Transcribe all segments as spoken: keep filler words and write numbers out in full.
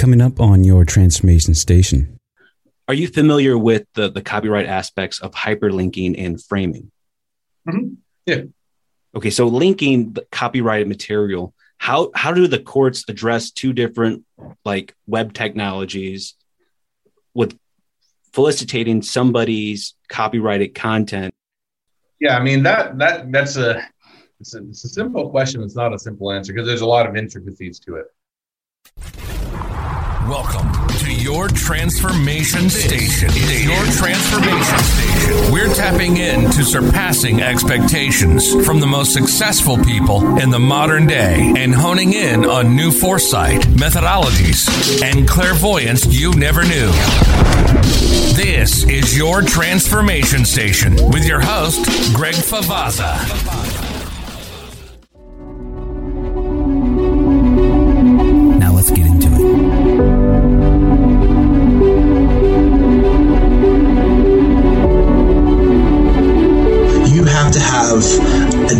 coming up on your Transformation Station. Are you familiar with the, the copyright aspects of hyperlinking and framing? Mm-hmm. Yeah. Okay, so linking the copyrighted material, how how do the courts address two different like web technologies with felicitating somebody's copyrighted content? Yeah, I mean that that that's a it's a, it's a simple question. It's not a simple answer because there's a lot of intricacies to it. Welcome to your Transformation Station. It's your Transformation Station. We're tapping into surpassing expectations from the most successful people in the modern day and honing in on new foresight, methodologies, and clairvoyance you never knew. This is your Transformation Station with your host, Greg Favazza.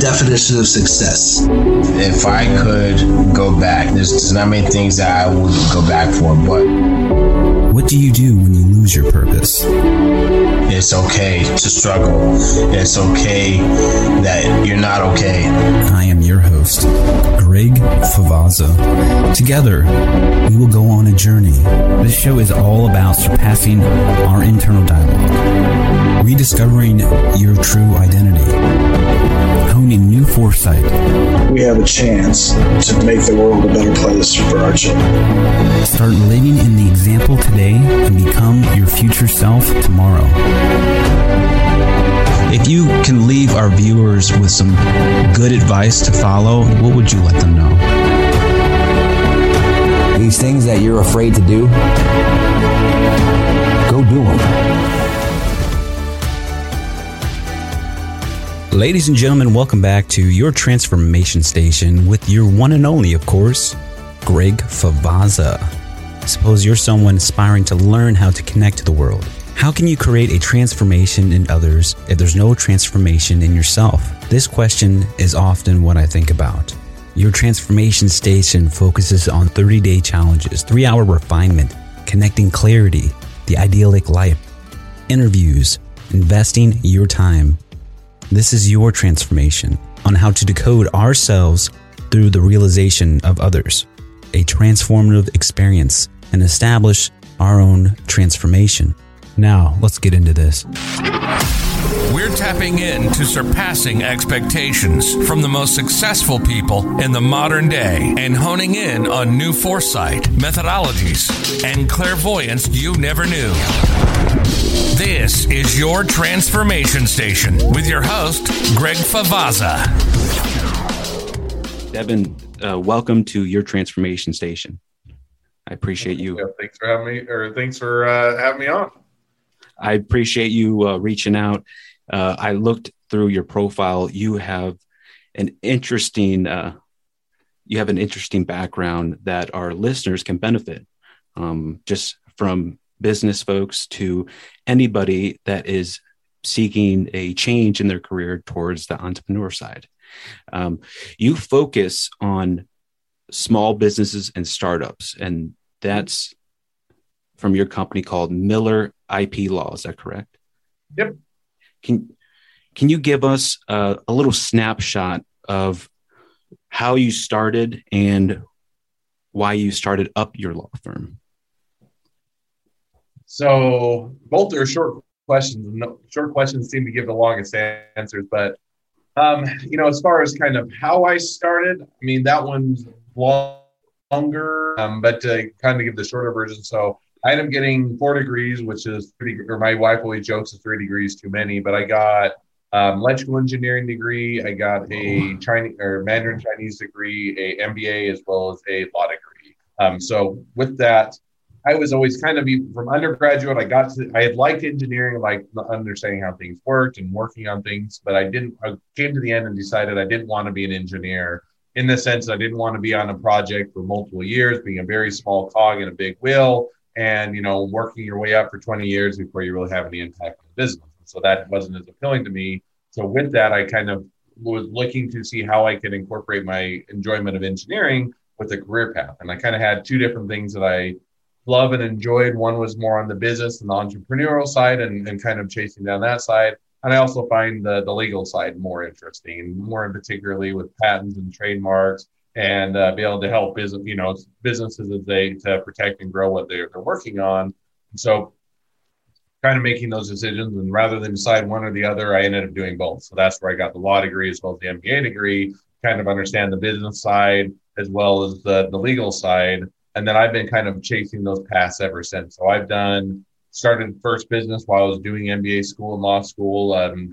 Definition of success. If I could go back, there's, there's not many things that I would go back for, but... What do you do when you lose your purpose? It's okay to struggle. It's okay that you're not okay. I am your host, Greg Favazza. Together, we will go on a journey. This show is all about surpassing our internal dialogue, rediscovering your true identity, honing new foresight. We have a chance to make the world a better place for our children. Start living in the example today and become your future self tomorrow. If you can leave our viewers with some good advice to follow, what would you let them know? These things that you're afraid to do, go do them. Ladies and gentlemen, welcome back to your Transformation Station with your one and only, of course, Greg Favazza. Suppose you're someone aspiring to learn how to connect to the world. How can you create a transformation in others if there's no transformation in yourself? This question is often what I think about. Your Transformation Station focuses on thirty-day challenges, three-hour refinement, connecting clarity, the idyllic life, interviews, investing your time. This is your transformation on how to decode ourselves through the realization of others, a transformative experience, and establish our own transformation. Now, let's get into this. We're tapping into surpassing expectations from the most successful people in the modern day and honing in on new foresight, methodologies, and clairvoyance you never knew. This is your Transformation Station with your host, Greg Favazza. Devin, uh, welcome to your Transformation Station. I appreciate you. Yeah, thanks for having me, or thanks for uh, having me on. I appreciate you uh, reaching out. Uh, I looked through your profile. You have an interesting, uh, you have an interesting background that our listeners can benefit um, just from. Business folks to anybody that is seeking a change in their career towards the entrepreneur side. Um, you focus on small businesses and startups, and that's from your company called Miller I P Law. Is that correct? Yep. Can Can you give us a, a little snapshot of how you started and why you started up your law firm? So both are short questions. No, short questions seem to give the longest answers. But, um, you know, as far as kind of how I started, I mean, that one's long, longer, um, but to kind of give the shorter version. So I ended up getting four degrees, which is pretty, or my wife always jokes is three degrees too many, but I got um, electrical engineering degree. I got a Chinese or Mandarin Chinese degree, a M B A, as well as a law degree. Um, so with that, I was always kind of from undergraduate. I got to, I had liked engineering, like understanding how things worked and working on things, but I didn't, I came to the end and decided I didn't want to be an engineer in the sense I didn't want to be on a project for multiple years, being a very small cog in a big wheel and, you know, working your way up for twenty years before you really have any impact on the business. So that wasn't as appealing to me. So with that, I kind of was looking to see how I could incorporate my enjoyment of engineering with a career path. And I kind of had two different things that I love and enjoyed. One was more on the business and the entrepreneurial side and, and kind of chasing down that side. And I also find the, the legal side more interesting, more in particularly with patents and trademarks, and uh, be able to help business, you know, businesses as they to protect and grow what they're, they're working on. And so kind of making those decisions, and rather than decide one or the other, I ended up doing both. So that's where I got the law degree as well as the M B A degree, kind of understand the business side as well as the, the legal side. And then I've been kind of chasing those paths ever since. So I've done, started first business while I was doing M B A school and law school, um,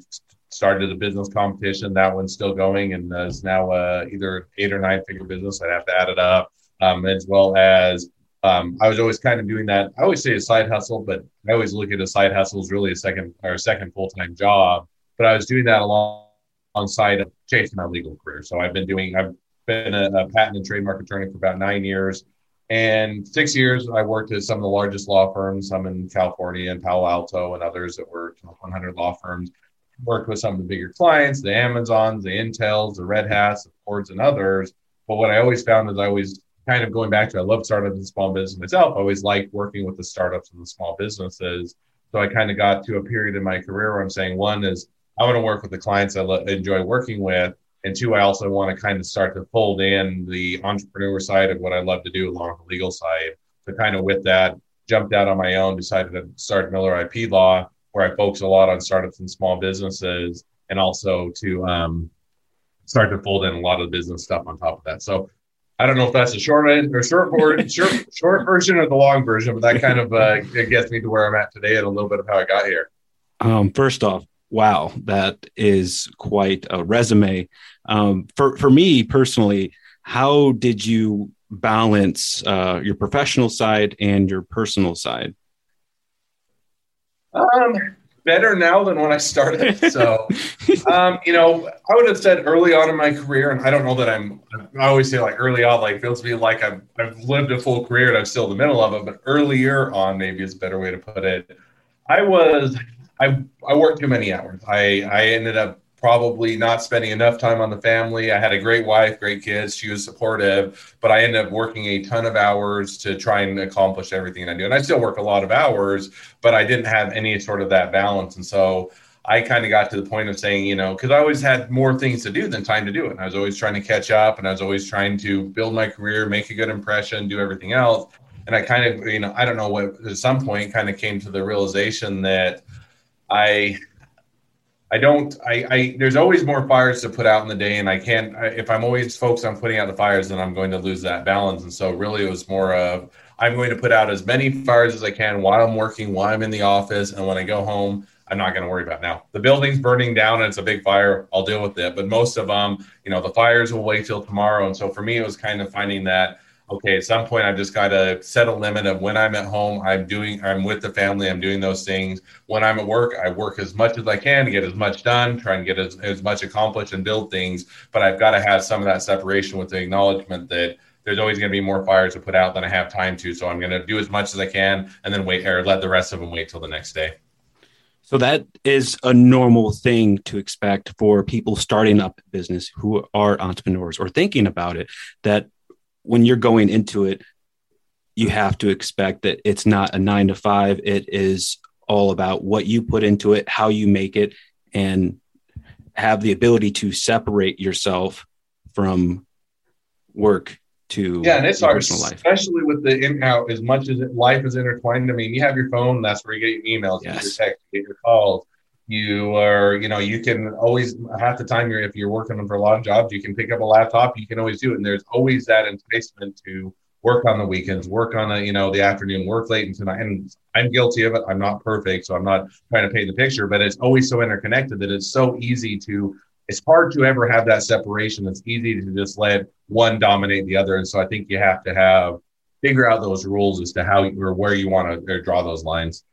started a business competition. That one's still going and uh, is now uh, either eight or nine figure business. I'd have to add it up, um, as well as Um, I was always kind of doing that. I always say a side hustle, but I always look at a side hustle as really a second or a second full-time job. But I was doing that along, alongside of chasing my legal career. So I've been doing, I've been a, a patent and trademark attorney for about nine years. And six years, I worked at some of the largest law firms, some in California and Palo Alto and others that were top one hundred law firms. Worked with some of the bigger clients, the Amazons, the Intels, the Red Hats, the Fords, and others. But what I always found is I always kind of going back to, I love startups and small business myself. I always like working with the startups and the small businesses. So I kind of got to a period in my career where I'm saying, one is I want to work with the clients I lo- enjoy working with. And two, I also want to kind of start to fold in the entrepreneur side of what I love to do along with the legal side. So kind of with that, jumped out on my own, decided to start Miller I P Law, where I focus a lot on startups and small businesses, and also to um, start to fold in a lot of the business stuff on top of that. So I don't know if that's a short end or short board, short, short version or the long version, but that kind of uh, gets me to where I'm at today and a little bit of how I got here. Um, first off, wow, that is quite a resume. Um, for, for me personally, how did you balance uh, your professional side and your personal side? Um. Better now than when I started. So, um, you know, I would have said early on in my career, and I don't know that I'm, I always say like early on, like feels to me like I've, I've lived a full career and I'm still in the middle of it, but earlier on, maybe is a better way to put it. I was, I I worked too many hours. I, I ended up probably not spending enough time on the family. I had a great wife, great kids. She was supportive, but I ended up working a ton of hours to try and accomplish everything I do. And I still work a lot of hours, but I didn't have any sort of that balance. And so I kind of got to the point of saying, you know, because I always had more things to do than time to do it. And I was always trying to catch up, and I was always trying to build my career, make a good impression, do everything else. And I kind of, you know, I don't know what, at some point kind of came to the realization that I... I don't, I, I, there's always more fires to put out in the day, and I can't, I, if I'm always focused on putting out the fires, then I'm going to lose that balance. And so really it was more of, I'm going to put out as many fires as I can while I'm working, while I'm in the office. And when I go home, I'm not going to worry about it. Now the building's burning down and it's a big fire, I'll deal with it. But most of them, you know, the fires will wait till tomorrow. And so for me, it was kind of finding that, okay, at some point I've just got to set a limit of when I'm at home, I'm doing, I'm with the family, I'm doing those things. When I'm at work, I work as much as I can to get as much done, try and get as, as much accomplished and build things. But I've got to have some of that separation with the acknowledgement that there's always going to be more fires to put out than I have time to. So I'm going to do as much as I can and then wait, or let the rest of them wait till the next day. So that is a normal thing to expect for people starting up a business who are entrepreneurs or thinking about it, that when you're going into it, you have to expect that it's not a nine to five. It is all about what you put into it, how you make it, and have the ability to separate yourself from work to yeah, and it's hard, life. Especially with the in out, as much as life is intertwined. I mean, you have your phone, that's where you get your emails, yes. You get your text, you get your calls. You are, you know, you can always, half the time, you're if you're working for a lot of jobs, you can pick up a laptop, you can always do it. And there's always that enticement to work on the weekends, work on, a, you know, the afternoon, work late into night. And I'm guilty of it. I'm not perfect. So I'm not trying to paint the picture, but it's always so interconnected that it's so easy to, it's hard to ever have that separation. It's easy to just let one dominate the other. And so I think you have to have, figure out those rules as to how or where you want to draw those lines.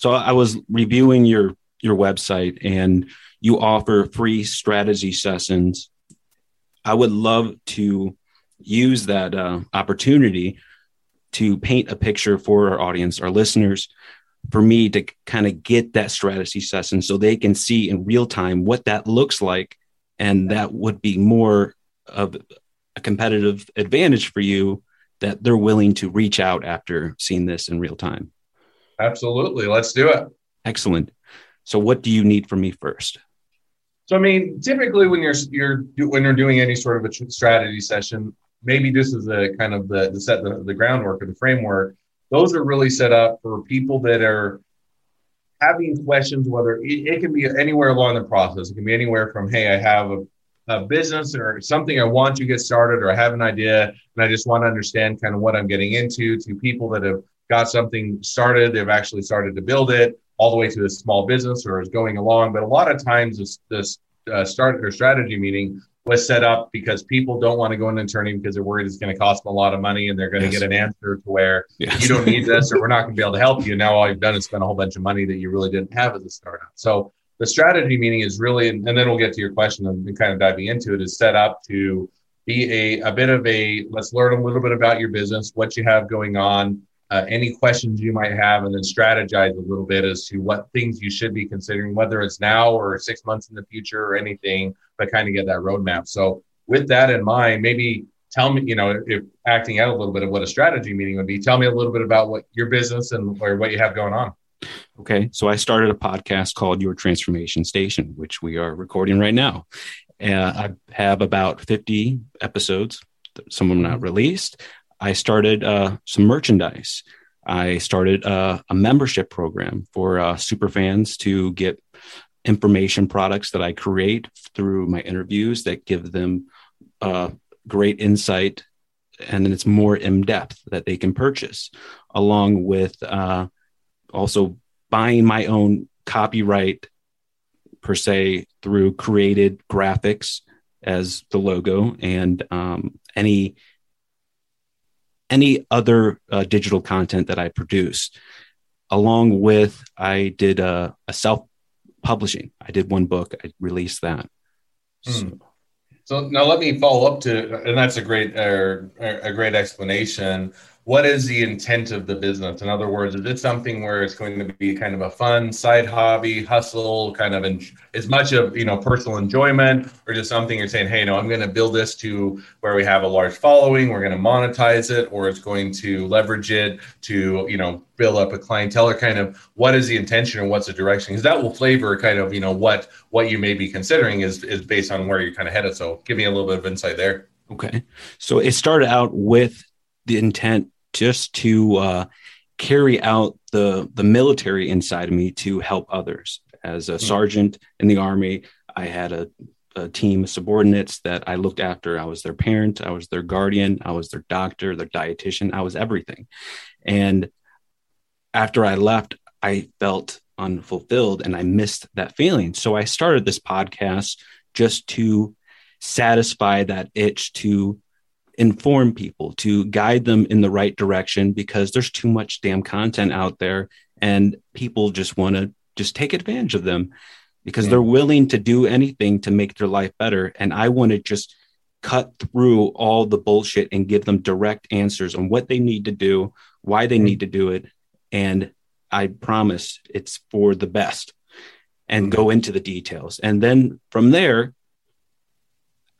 So I was reviewing your your website, and you offer free strategy sessions. I would love to use that uh, opportunity to paint a picture for our audience, our listeners, for me to kind of get that strategy session so they can see in real time what that looks like. And that would be more of a competitive advantage for you that they're willing to reach out after seeing this in real time? Absolutely. Let's do it. Excellent. So what do you need from me first? So, I mean, typically when you're, you're, when you're doing any sort of a strategy session, maybe this is a kind of the, the set, the, the groundwork or the framework. Those are really set up for people that are having questions, whether it, it can be anywhere along the process. It can be anywhere from, hey, I have a, a business or something I want to get started, or I have an idea and I just want to understand kind of what I'm getting into, to people that have got something started, they've actually started to build it, all the way to a small business or is going along. But a lot of times this, this uh, start or strategy meeting was set up because people don't want to go into an attorney because they're worried it's going to cost them a lot of money and they're going to yes. get an answer to where yes. you don't need this or we're not going to be able to help you. Now all you've done is spend a whole bunch of money that you really didn't have as a startup. So the strategy meeting is really, and then we'll get to your question and kind of diving into it, is set up to be a, a bit of a, let's learn a little bit about your business, what you have going on, Uh, any questions you might have, and then strategize a little bit as to what things you should be considering, whether it's now or six months in the future or anything, but kind of get that roadmap. So with that in mind, maybe tell me, you know, if acting out a little bit of what a strategy meeting would be, tell me a little bit about what your business and or what you have going on. Okay. So I started a podcast called Your Transformation Station, which we are recording right now. Uh, I have about fifty episodes, some of them not released. I started uh, some merchandise. I started uh, a membership program for uh, super fans to get information products that I create through my interviews that give them uh, great insight, and it's more in-depth that they can purchase, along with uh, also buying my own copyright, per se, through created graphics as the logo and um, any any other uh, digital content that I produce. Along with, I did a, a self-publishing. I did one book. I released that. So, mm. so now let me follow up to, and that's a great, uh, a great explanation. What is the intent of the business? In other words, is it something where it's going to be kind of a fun side hobby, hustle, kind of en- as much of, you know, personal enjoyment, or just something you're saying, hey, no, I'm going to build this to where we have a large following, we're going to monetize it, or it's going to leverage it to, you know, build up a clientele, or kind of what is the intention and what's the direction? Because that will flavor kind of, you know, what, what you may be considering is, is based on where you're kind of headed. So give me a little bit of insight there. Okay. So it started out with the intent just to uh, carry out the, the military inside of me to help others. As a sergeant in the Army, I had a, a team of subordinates that I looked after. I was their parent. I was their guardian. I was their doctor, their dietitian. I was everything. And after I left, I felt unfulfilled and I missed that feeling. So I started this podcast just to satisfy that itch, to inform people, to guide them in the right direction, because there's too much damn content out there and people just want to just take advantage of them because yeah. they're willing to do anything to make their life better. And I want to just cut through all the bullshit and give them direct answers on what they need to do, why they need to do it. And I promise it's for the best, and go into the details. And then from there,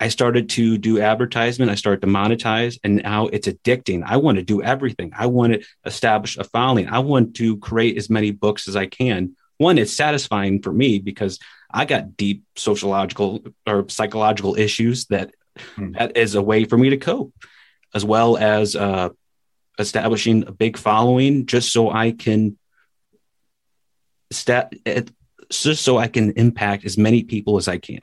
I started to do advertisement. I started to monetize, and now it's addicting. I want to do everything. I want to establish a following. I want to create as many books as I can. One, it's satisfying for me because I got deep sociological or psychological issues that hmm. that is a way for me to cope, as well as uh, establishing a big following just so I can stat- just so I can impact as many people as I can.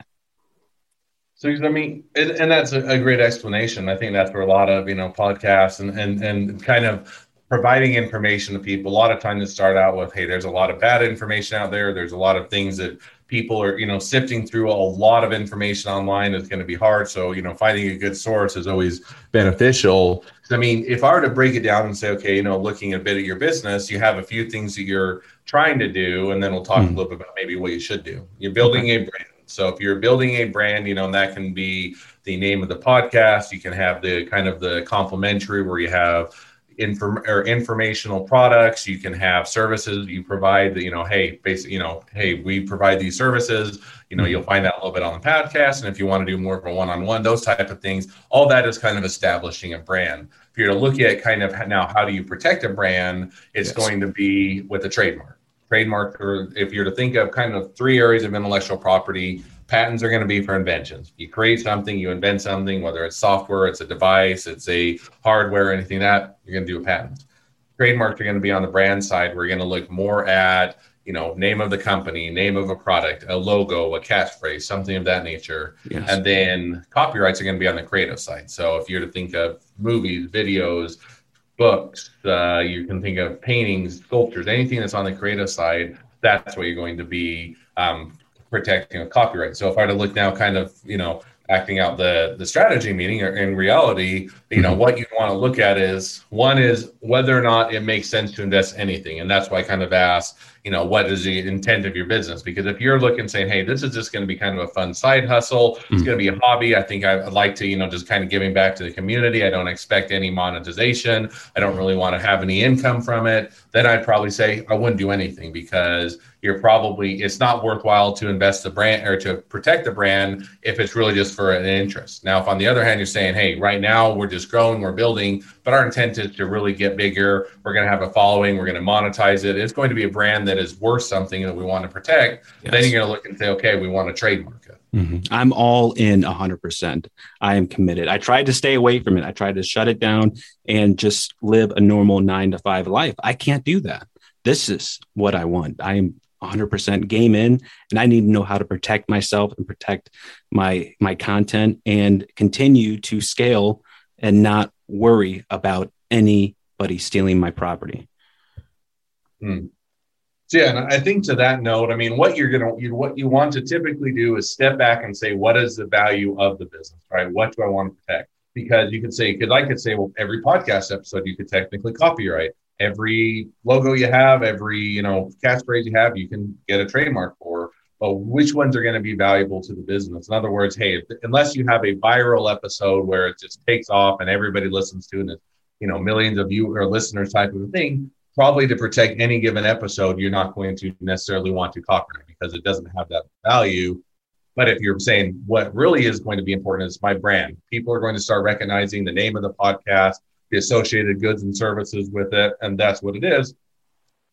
So, I mean, and, and that's a, a great explanation. I think that's where a lot of, you know, podcasts and, and, and kind of providing information to people, a lot of times to start out with, hey, there's a lot of bad information out there. There's a lot of things that people are, you know, sifting through. A lot of information online is going to be hard. So, you know, finding a good source is always beneficial. I mean, if I were to break it down and say, okay, you know, looking at a bit at your business, you have a few things that you're trying to do, and then we'll talk mm-hmm. a little bit about maybe what you should do. You're building okay. a brand. So if you're building a brand, you know, and that can be the name of the podcast, you can have the kind of the complimentary where you have inform or informational products, you can have services you provide that, you know, hey, basically, you know, hey, we provide these services, you know, you'll find out a little bit on the podcast. And if you want to do more of a one-on-one, those type of things, all that is kind of establishing a brand. If you're to look at kind of now, how do you protect a brand? It's yes. going to be with a trademark. Trademark, or if you're to think of kind of three areas of intellectual property, patents are going to be for inventions. You create something, you invent something, whether it's software, it's a device, it's a hardware, anything that, you're going to do a patent. Trademarks are going to be on the brand side. We're going to look more at, you know, name of the company, name of a product, a logo, a catchphrase, something of that nature. Yes. And then copyrights are going to be on the creative side. So if you're to think of movies, videos, books, uh, you can think of paintings, sculptures, anything that's on the creative side, that's what you're going to be um, protecting with copyright. So if I were to look now kind of, you know, acting out the, the strategy meeting, or in reality, you know, what you want to look at is, one is whether or not it makes sense to invest anything. And that's why I kind of asked, you know, what is the intent of your business? Because if you're looking saying, hey, this is just going to be kind of a fun side hustle, it's going to be a hobby. I think I'd like to, you know, just kind of giving back to the community. I don't expect any monetization. I don't really want to have any income from it. Then I'd probably say I wouldn't do anything, because you're probably, it's not worthwhile to invest the brand or to protect the brand if it's really just for an interest. Now, if on the other hand, you're saying, hey, right now we're just growing, we're building, but our intent is to really get bigger. We're going to have a following. We're going to monetize it. It's going to be a brand that is worth something that we want to protect. Yes. Then you're going to look and say, okay, we want to trademark it. Mm-hmm. I'm all in one hundred percent. I am committed. I tried to stay away from it. I tried to shut it down and just live a normal nine to five life. I can't do that. This is what I want. I am one hundred percent game in, and I need to know how to protect myself and protect my, my content and continue to scale and not worry about anybody stealing my property. Mm. So yeah, and I think to that note, I mean, what you're gonna, you, what you want to typically do is step back and say, what is the value of the business, right? What do I want to protect? Because you could say, because I could say, well, every podcast episode you could technically copyright, every logo you have, every you know catchphrase you have, you can get a trademark for. But which ones are going to be valuable to the business? In other words, hey, if, unless you have a viral episode where it just takes off and everybody listens to it, and it's, you know, millions of you or listeners type of thing. Probably to protect any given episode, you're not going to necessarily want to copyright because it doesn't have that value. But if you're saying what really is going to be important is my brand, people are going to start recognizing the name of the podcast, the associated goods and services with it. And that's what it is.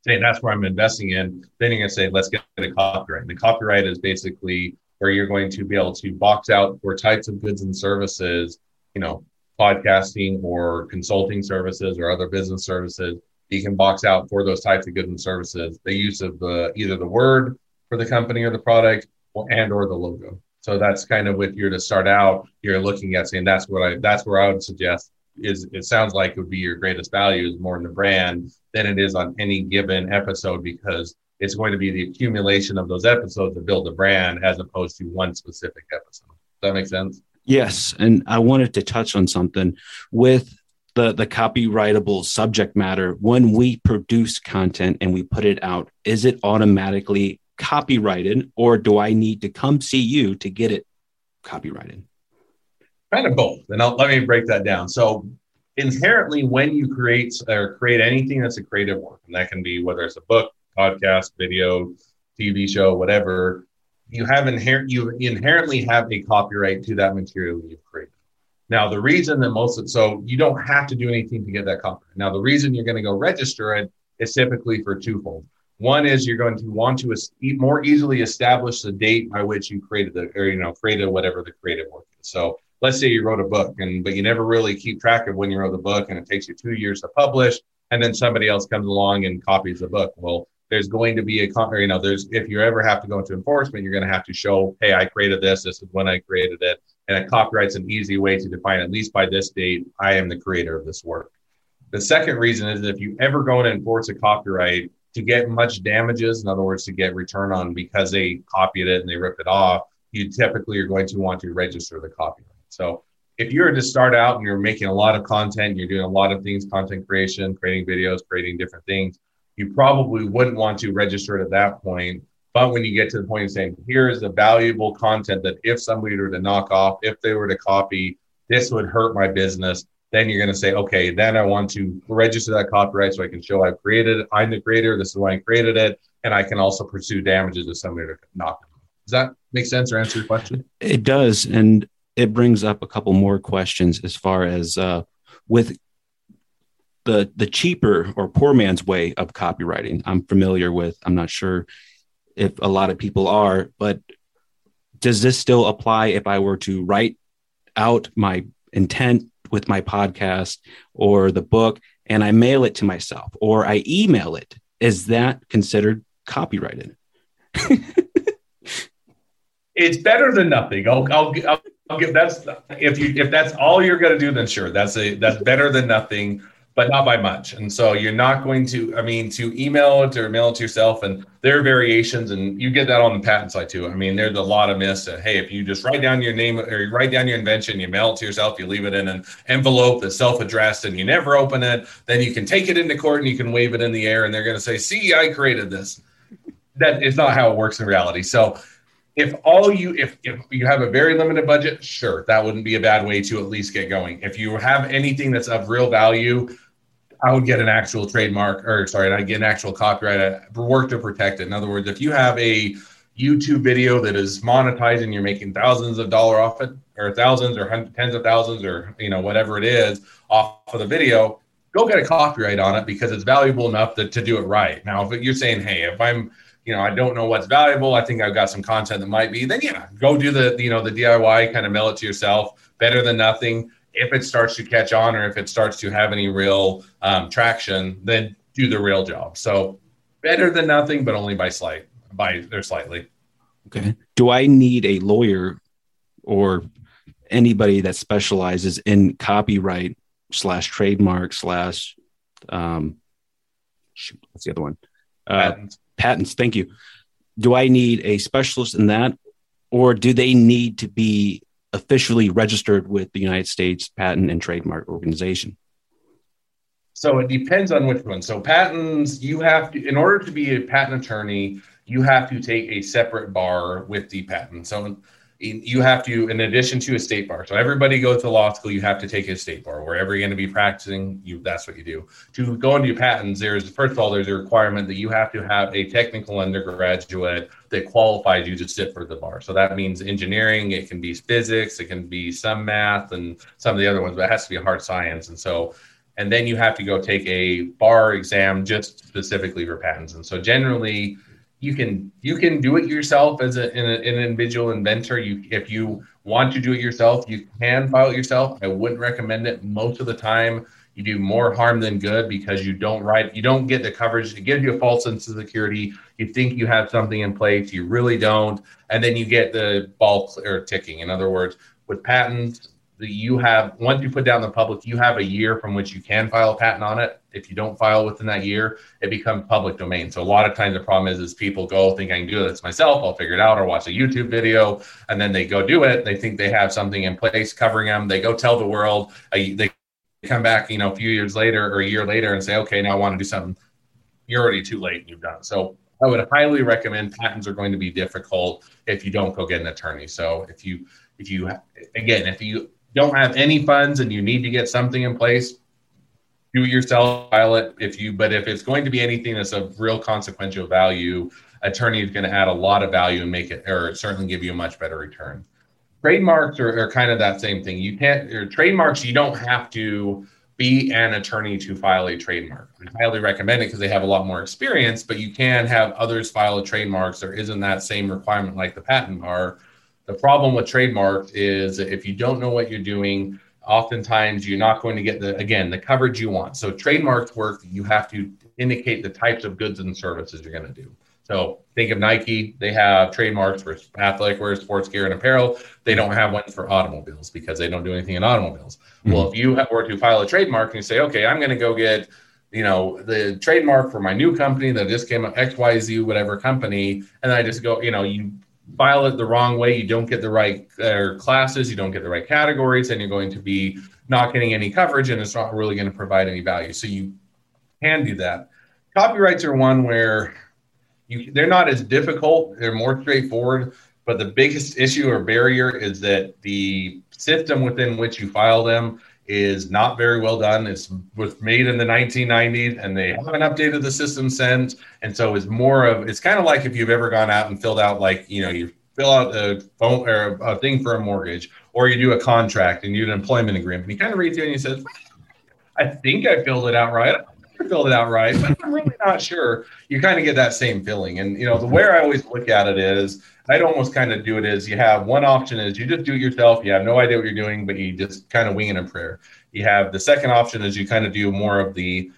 Saying that's where I'm investing in. Then you're going to say, let's get a copyright. And the copyright is basically where you're going to be able to box out for types of goods and services, you know, podcasting or consulting services or other business services. You can box out for those types of goods and services, the use of the either the word for the company or the product or, and or the logo. So that's kind of what you're to start out. You're looking at saying that's what I that's where I would suggest is it sounds like it would be your greatest value is more in the brand than it is on any given episode, because it's going to be the accumulation of those episodes to build a brand as opposed to one specific episode. Does that make sense? Yes. And I wanted to touch on something with The, the copyrightable subject matter. When we produce content and we put it out, is it automatically copyrighted, or do I need to come see you to get it copyrighted? Kind of both. And I'll, let me break that down. So inherently, when you create or create anything that's a creative work, and that can be whether it's a book, podcast, video, T V show, whatever, you have inherent you inherently have a copyright to that material you've created. Now, the reason that most of, so you don't have to do anything to get that copyright. Now, the reason you're going to go register it is typically for twofold. One is you're going to want to more easily establish the date by which you created the, or, you know, created whatever the creative work is. So let's say you wrote a book, and but you never really keep track of when you wrote the book, and it takes you two years to publish, and then somebody else comes along and copies the book. Well, there's going to be a, you know, there's, if you ever have to go into enforcement, you're going to have to show, hey, I created this, this is when I created it. And a copyright's an easy way to define, at least by this date, I am the creator of this work. The second reason is that if you ever go and enforce a copyright to get much damages, in other words, to get return on because they copied it and they ripped it off, you typically are going to want to register the copyright. So if you were to start out and you're making a lot of content, you're doing a lot of things, content creation, creating videos, creating different things, you probably wouldn't want to register it at that point. But when you get to the point of saying, here is the valuable content that if somebody were to knock off, if they were to copy, this would hurt my business, then you're going to say, okay, then I want to register that copyright so I can show I've created it. I'm the creator. This is why I created it. And I can also pursue damages if somebody were to knock it off. Does that make sense or answer your question? It does. And it brings up a couple more questions as far as uh, with the the cheaper or poor man's way of copywriting. I'm familiar with, I'm not sure if a lot of people are, but does this still apply if I were to write out my intent with my podcast or the book and I mail it to myself or I email it? Is that considered copyrighted? It's better than nothing. I'll, I'll, I'll, I'll give that's if you if that's all you're going to do, then sure, that's a that's better than nothing, but not by much. And so you're not going to, I mean, to email it or mail it to yourself, and there are variations, and you get that on the patent side too. I mean, there's a lot of myths that, hey, if you just write down your name or you write down your invention, you mail it to yourself, you leave it in an envelope that's self-addressed and you never open it, then you can take it into court and you can wave it in the air and they're going to say, see, I created this. That is not how it works in reality. So if all you, if, if you have a very limited budget, sure, that wouldn't be a bad way to at least get going. If you have anything that's of real value, I would get an actual trademark, or sorry, I'd get an actual copyright. I'd work to protect it. In other words, if you have a YouTube video that is monetized and you're making thousands of dollars off it, or thousands or hundreds, tens of thousands, or you know whatever it is off of the video, go get a copyright on it because it's valuable enough to, to do it right. Now, if you're saying, hey, if I'm you know, I don't know what's valuable, I think I've got some content that might be, then yeah, go do the, you know, the D I Y, kind of mail it to yourself, better than nothing. If it starts to catch on, or if it starts to have any real um, traction, then do the real job. So better than nothing, but only by slight, by or slightly. Okay. Do I need a lawyer or anybody that specializes in copyright slash trademark slash, um, shoot, what's the other one? Uh, Patents. Patents. Thank you. Do I need a specialist in that, or do they need to be officially registered with the United States Patent and Trademark Organization? So it depends on which one. So patents, you have to, in order to be a patent attorney, you have to take a separate bar with the patent. So you have to, in addition to a state bar. So everybody goes to law school, you have to take a state bar. Wherever you're going to be practicing, you that's what you do. To go into your patents, there's, first of all, there's a requirement that you have to have a technical undergraduate that qualifies you to sit for the bar. So that means engineering, it can be physics, it can be some math and some of the other ones, but it has to be a hard science. And so, and then you have to go take a bar exam just specifically for patents. And so generally, You can you can do it yourself as a, in a, an individual inventor. You, if you want to do it yourself, you can file it yourself. I wouldn't recommend it. Most of the time, you do more harm than good because you don't write, you don't get the coverage. It gives you a false sense of security. You think you have something in place, you really don't, and then you get the ball clear ticking. In other words, with patents, you have, once you put down the public, you have a year from which you can file a patent on it. If you don't file within that year, it becomes public domain. So a lot of times the problem is, is people go think I can do this myself, I'll figure it out, or watch a YouTube video, and then they go do it. They think they have something in place covering them. They go tell the world. They come back, you know, a few years later or a year later and say, okay, now I want to do something. You're already too late and you've done it. So I would highly recommend patents are going to be difficult if you don't go get an attorney. So if you, if you, again, if you don't have any funds and you need to get something in place, do it yourself, file it if you, but if it's going to be anything that's of real consequential value, attorney is going to add a lot of value and make it, or certainly give you a much better return. Trademarks are, are kind of that same thing. You can't, or trademarks, you don't have to be an attorney to file a trademark. I highly recommend it because they have a lot more experience, but you can have others file a trademark. There isn't that same requirement like the patent bar. The problem with trademarks is if you don't know what you're doing, oftentimes you're not going to get the, again, the coverage you want. So trademarks work, you have to indicate the types of goods and services you're going to do. So think of Nike, they have trademarks for athletic wear, sports gear, and apparel. They don't have one for automobiles because they don't do anything in automobiles. Mm-hmm. Well, if you were to file a trademark and you say, okay, I'm going to go get, you know, the trademark for my new company that just came up, X Y Z, whatever company, and I just go, you know, you file it the wrong way, you don't get the right uh, classes, you don't get the right categories, and you're going to be not getting any coverage, and it's not really going to provide any value. So you can do that. Copyrights are one where you, they're not as difficult, they're more straightforward, but the biggest issue or barrier is that the system within which you file them is not very well done. It was made in the nineteen nineties and they haven't updated the system since. And so it's more of, it's kind of like if you've ever gone out and filled out, like, you know, you fill out a phone or a thing for a mortgage, or you do a contract and you do an employment agreement. And you kind of read through and you say, I think I filled it out right. I filled it out right, but I'm really not sure. You kind of get that same feeling. And, you know, the way I always look at it is, I'd almost kind of do it as, you have one option is you just do it yourself. You have no idea what you're doing, but you just kind of wing it in prayer. You have the second option is you kind of do more of the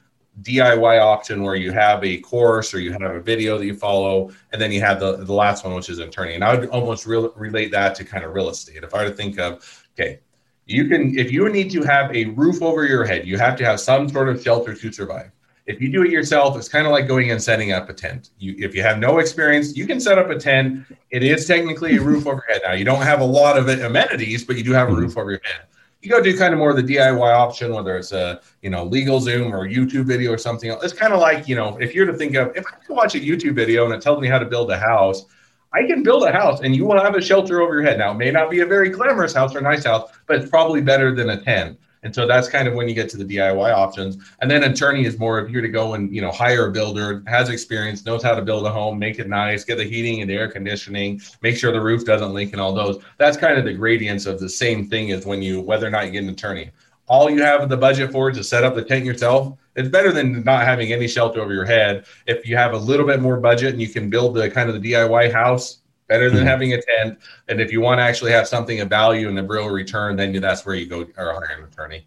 D I Y option where you have a course or you have a video that you follow. And then you have the, the last one, which is attorney. And I would almost re- relate that to kind of real estate. If I were to think of, okay, you can, if you need to have a roof over your head, you have to have some sort of shelter to survive. If you do it yourself, it's kind of like going and setting up a tent. You, if you have no experience, you can set up a tent. It is technically a roof over your head. Now, you don't have a lot of amenities, but you do have a roof over your head. You go do kind of more of the D I Y option, whether it's a, you know, LegalZoom or YouTube video or something else. It's kind of like, you know, if you're to think of, if I could watch a YouTube video and it tells me how to build a house, I can build a house and you will have a shelter over your head. Now, it may not be a very glamorous house or nice house, but it's probably better than a tent. And so that's kind of when you get to the D I Y options. And then attorney is more of here to go and, you know, hire a builder, has experience, knows how to build a home, make it nice, get the heating and the air conditioning, make sure the roof doesn't leak and all those. That's kind of the gradients of the same thing as when you, whether or not you get an attorney. All you have the budget for is to set up the tent yourself. It's better than not having any shelter over your head. If you have a little bit more budget and you can build the kind of the D I Y house, better than having a tent. And if you want to actually have something of value and a real return, then that's where you go or hire an attorney.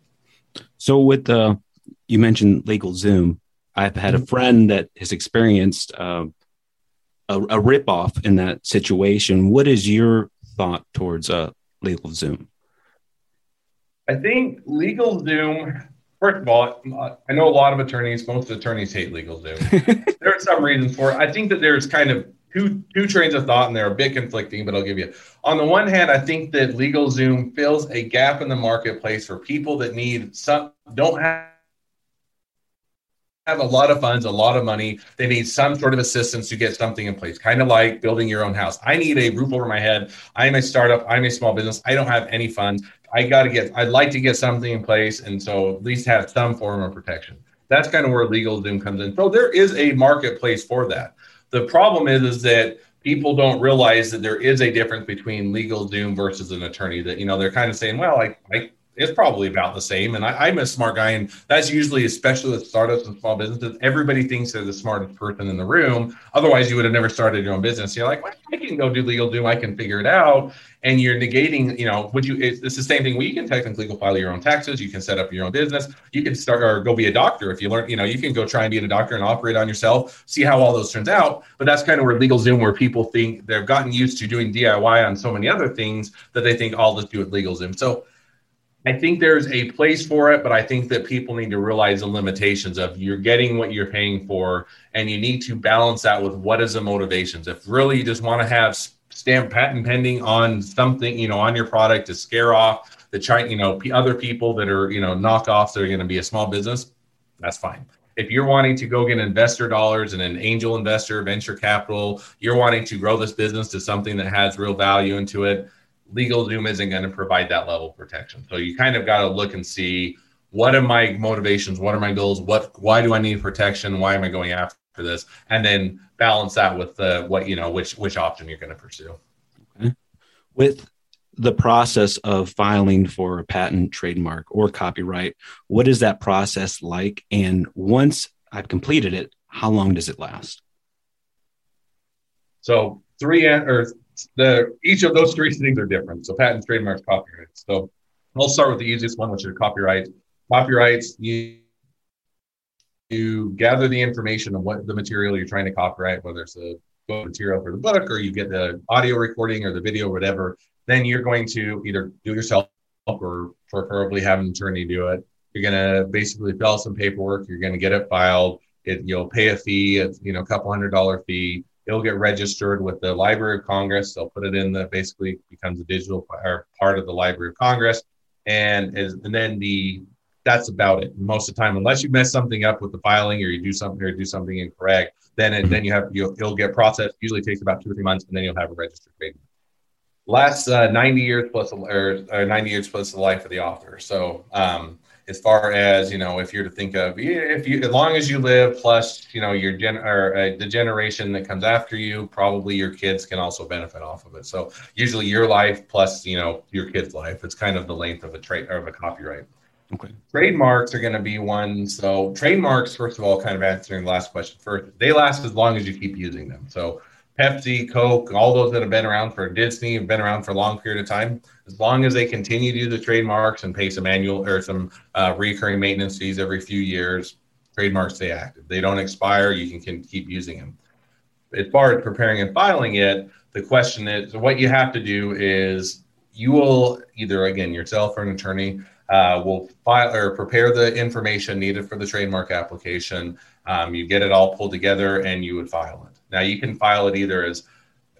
So with the, uh, you mentioned LegalZoom. I've had a friend that has experienced uh, a, a ripoff in that situation. What is your thought towards uh, LegalZoom? I think LegalZoom, first of all, I know a lot of attorneys, most attorneys hate LegalZoom. There are some reasons for it. I think that there's kind of Two, two trains of thought, and they're a bit conflicting, but I'll give you. On the one hand, I think that LegalZoom fills a gap in the marketplace for people that need some, don't have, have a lot of funds, a lot of money. They need some sort of assistance to get something in place, kind of like building your own house. I need a roof over my head. I'm a startup. I'm a small business. I don't have any funds. I got to get, I'd like to get something in place, and so at least have some form of protection. That's kind of where LegalZoom comes in. So there is a marketplace for that. The problem is, is that people don't realize that there is a difference between LegalZoom versus an attorney, that, you know, they're kind of saying, well, I, I, it's probably about the same. And I, I'm a smart guy. And that's usually, especially with startups and small businesses, everybody thinks they're the smartest person in the room. Otherwise, you would have never started your own business. You're like, well, I can go do LegalZoom. I can figure it out. And you're negating, you know, would you, it's, it's the same thing. Well, you can technically go file your own taxes. You can set up your own business. You can start or go be a doctor. If you learn, you know, you can go try and be a doctor and operate on yourself, see how all those turns out. But that's kind of where LegalZoom, where people think they've gotten used to doing D I Y on so many other things that they think, I'll just do it LegalZoom. So I think there's a place for it, but I think that people need to realize the limitations of you're getting what you're paying for, and you need to balance that with what is the motivations. If really you just want to have stamp patent pending on something, you know, on your product to scare off the China, you know, other people that are, you know, knockoffs that are going to be a small business, that's fine. If you're wanting to go get investor dollars and an angel investor, venture capital, you're wanting to grow this business to something that has real value into it, LegalZoom isn't going to provide that level of protection. So you kind of got to look and see, what are my motivations? What are my goals? What, why do I need protection? Why am I going after this? And then balance that with the, what, you know, which, which option you're going to pursue. Okay. With the process of filing for a patent, trademark, or copyright, what is that process like? And once I've completed it, how long does it last? So three or The, each of those three things are different. So patents, trademarks, copyrights. So I'll start with the easiest one, which is copyright. Copyrights, you, you gather the information on what the material you're trying to copyright, whether it's a material for the book or you get the audio recording or the video, whatever. Then you're going to either do it yourself or preferably have an attorney do it. You're going to basically fill out some paperwork. You're going to get it filed. It, you'll pay a fee, a, you know, a couple hundred dollar fee. It'll get registered with the Library of Congress. They'll put it in the, basically becomes a digital or part of the Library of Congress. And and then the, that's about it. Most of the time, unless you mess something up with the filing or you do something or do something incorrect, then it, then you have, you'll, it'll get processed. Usually takes about two or three months and then you'll have a registered trademark. Lasts uh, ninety years plus, or, or ninety years plus the life of the author. So, um, as far as, you know, if you're to think of, if you, as long as you live, plus, you know, your gen or uh, the generation that comes after you, probably your kids can also benefit off of it. So usually your life plus, you know, your kid's life, it's kind of the length of a trade or of a copyright. Okay. Trademarks are going to be one. So trademarks, first of all, kind of answering the last question first, they last as long as you keep using them. So Pepsi, Coke, all those that have been around for Disney have been around for a long period of time. As long as they continue to use the trademarks and pay some annual or some uh, recurring maintenance fees every few years, trademarks stay active. They don't expire. You can, can keep using them. As far as preparing and filing it, the question is, what you have to do is you will either, again, yourself or an attorney uh, will file or prepare the information needed for the trademark application. Um, you get it all pulled together and you would file it. Now you can file it either as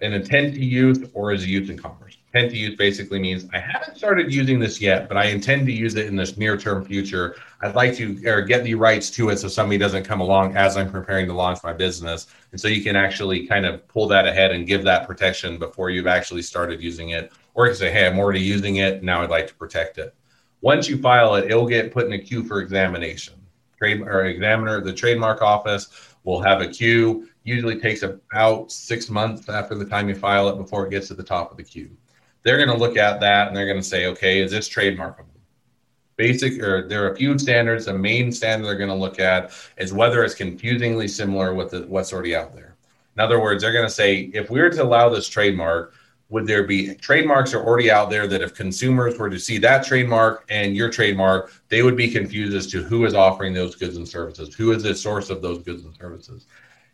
an intent to use or as a use in commerce. Intent to use basically means I haven't started using this yet, but I intend to use it in this near-term future. I'd like to or get the rights to it so somebody doesn't come along as I'm preparing to launch my business. And so you can actually kind of pull that ahead and give that protection before you've actually started using it. Or you can say, hey, I'm already using it. Now I'd like to protect it. Once you file it, it'll get put in a queue for examination. Trade or examiner, the trademark office will have a queue. Usually takes about six months after the time you file it before it gets to the top of the queue. They're going to look at that and they're going to say, okay, is this trademarkable? Basic, or there are a few standards. The main standard they're going to look at is whether it's confusingly similar with the, what's already out there. In other words, they're going to say, if we were to allow this trademark, would there be trademarks that are already out there that if consumers were to see that trademark and your trademark, they would be confused as to who is offering those goods and services? Who is the source of those goods and services?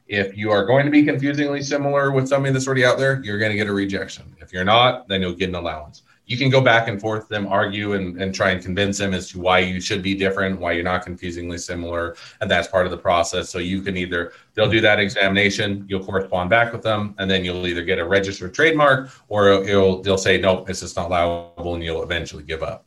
If you are going to be confusingly similar with something that's already out there, you're going to get a rejection. If you're not, then you'll get an allowance. You can go back and forth with them, argue and, and try and convince them as to why you should be different, why you're not confusingly similar. And that's part of the process. So you can either, they'll do that examination, you'll correspond back with them, and then you'll either get a registered trademark or it'll, they'll say, nope, it's just not allowable, and you'll eventually give up.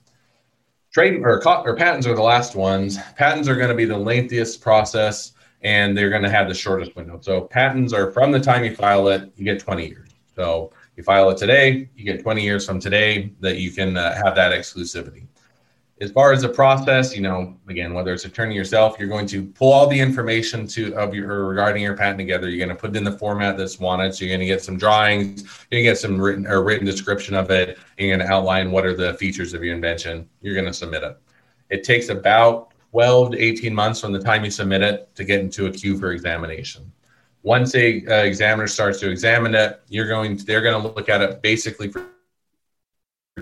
Trade or, or patents are the last ones. Patents are going to be the lengthiest process, and they're going to have the shortest window. So patents are from the time you file it, you get twenty years. So you file it today, you get twenty years from today that you can uh, have that exclusivity. As far as the process, you know, again, whether it's attorney yourself, you're going to pull all the information to of your regarding your patent together. You're going to put it in the format that's wanted. So you're going to get some drawings, you're going to get some written or written description of it. And you're going to outline what are the features of your invention. You're going to submit it. It takes about twelve to eighteen months from the time you submit it to get into a queue for examination. Once a uh, examiner starts to examine it, you're going to, they're going to look at it basically for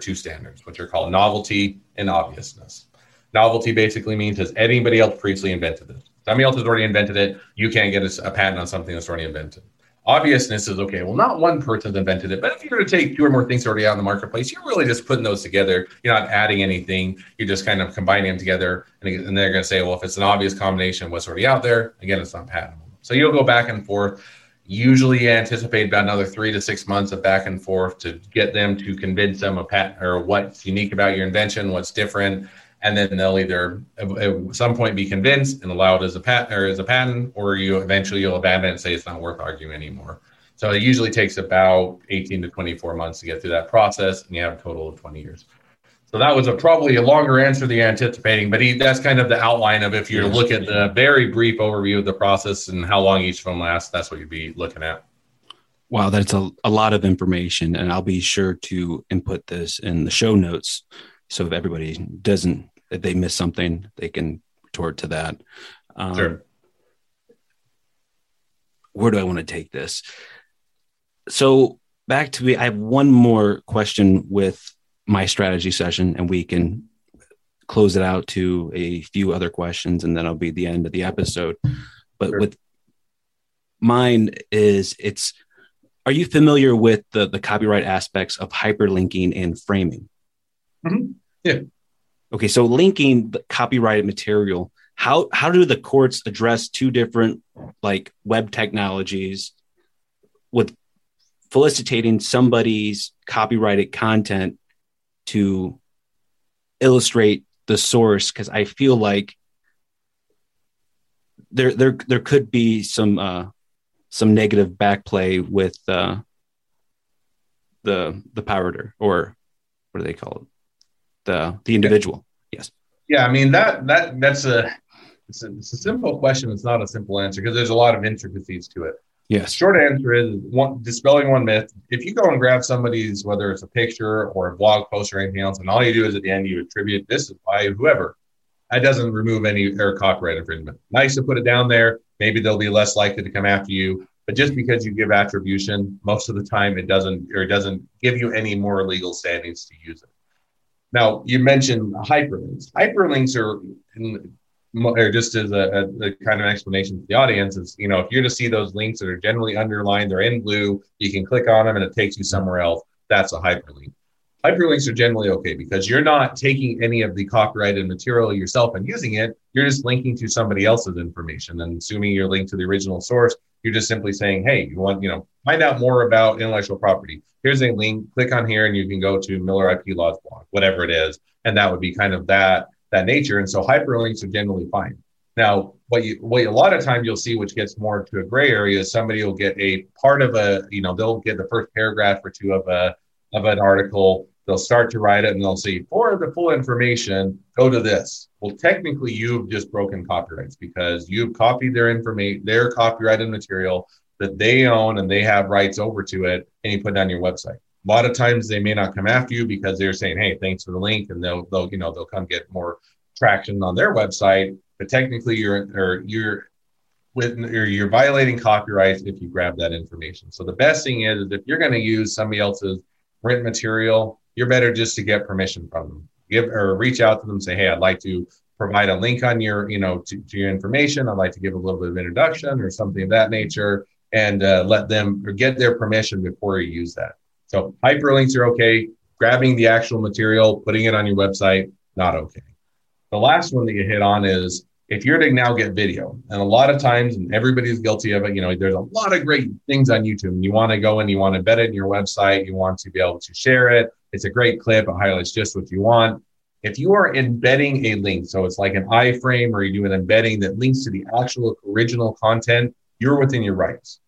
two standards, which are called novelty and obviousness. Novelty basically means, has anybody else previously invented this? Somebody else has already invented it. You can't get a, a patent on something that's already invented. Obviousness is, okay, well, not one person's invented it, but if you were to take two or more things already out in the marketplace, you're really just putting those together. You're not adding anything. You're just kind of combining them together. And, and they're going to say, well, if it's an obvious combination of what's already out there, again, it's not patentable. So you'll go back and forth. Usually you anticipate about another three to six months of back and forth to get them to convince them of patent or what's unique about your invention, what's different. And then they'll either at some point be convinced and allow it as a patent, or as a patent, or you eventually you'll abandon it and say it's not worth arguing anymore. So it usually takes about eighteen to twenty-four months to get through that process, and you have a total of twenty years. So that was a probably a longer answer than you're anticipating, but he, that's kind of the outline of if you yes. look at the very brief overview of the process and how long each one lasts, that's what you'd be looking at. Wow, that's a, a lot of information, and I'll be sure to input this in the show notes. So if everybody doesn't, if they miss something, they can retort to that. Um, sure. Where do I want to take this? So back to me, I have one more question with my strategy session, and we can close it out to a few other questions, and then I'll be the end of the episode. But sure. With mine is it's, are you familiar with the, the copyright aspects of hyperlinking and framing? Mm-hmm. Yeah. Okay. So linking the copyrighted material, how, how do the courts address two different like web technologies with felicitating somebody's copyrighted content to illustrate the source? Cause I feel like there, there, there could be some, uh, some negative backplay with, uh, the, the pirater, or what do they call it? The, the individual. Yes. Yeah. I mean, that, that, that's a, it's a, it's a simple question. It's not a simple answer because there's a lot of intricacies to it. Yes. Short answer is one, dispelling one myth. If you go and grab somebody's, whether it's a picture or a blog post or anything else, and all you do is at the end, you attribute this is by whoever, That doesn't remove any or copyright infringement. Nice to put it down there. Maybe they'll be less likely to come after you. But just because you give attribution, most of the time it doesn't, or it doesn't give you any more legal standings to use it. Now, you mentioned hyperlinks. Hyperlinks are, in, or just as a, a, a kind of explanation to the audience, is, you know, if you're to see those links that are generally underlined, they're in blue, you can click on them and it takes you somewhere else. That's a hyperlink. Hyperlinks are generally okay because you're not taking any of the copyrighted material yourself and using it. You're just linking to somebody else's information. And assuming you're linked to the original source, you're just simply saying, hey, you want, you know, find out more about intellectual property. Here's a link, click on here, and you can go to Miller I P Law's blog, whatever it is. And that would be kind of that, that nature. And so hyperlinks are generally fine. Now, what you, what a lot of times you'll see, which gets more to a gray area, is somebody will get a part of a, you know, they'll get the first paragraph or two of a, of an article, they'll start to write it and they'll say, for the full information, go to this. Well, technically you've just broken copyrights because you've copied their information, their copyrighted material that they own and they have rights over to it, and you put it on your website. A lot of times they may not come after you because they're saying, hey, thanks for the link, and they'll, they'll, you know, they'll come get more traction on their website. But technically you're, or you're, with, or you're violating copyrights if you grab that information. So the best thing is, is if you're going to use somebody else's print material, you're better just to get permission from them. Give or reach out to them, say, hey, I'd like to provide a link on your, you know, to, to your information. I'd like to give a little bit of introduction or something of that nature, and uh, let them or get their permission before you use that. So hyperlinks are okay. Grabbing the actual material, putting it on your website, not okay. The last one that you hit on is if you're to now get video, and a lot of times, and everybody's guilty of it, you know, there's a lot of great things on YouTube, and you want to go and you want to embed it in your website. You want to be able to share it. It's a great clip. It highlights just what you want. If you are embedding a link, so it's like an iframe, or you do an embedding that links to the actual original content, you're within your rights.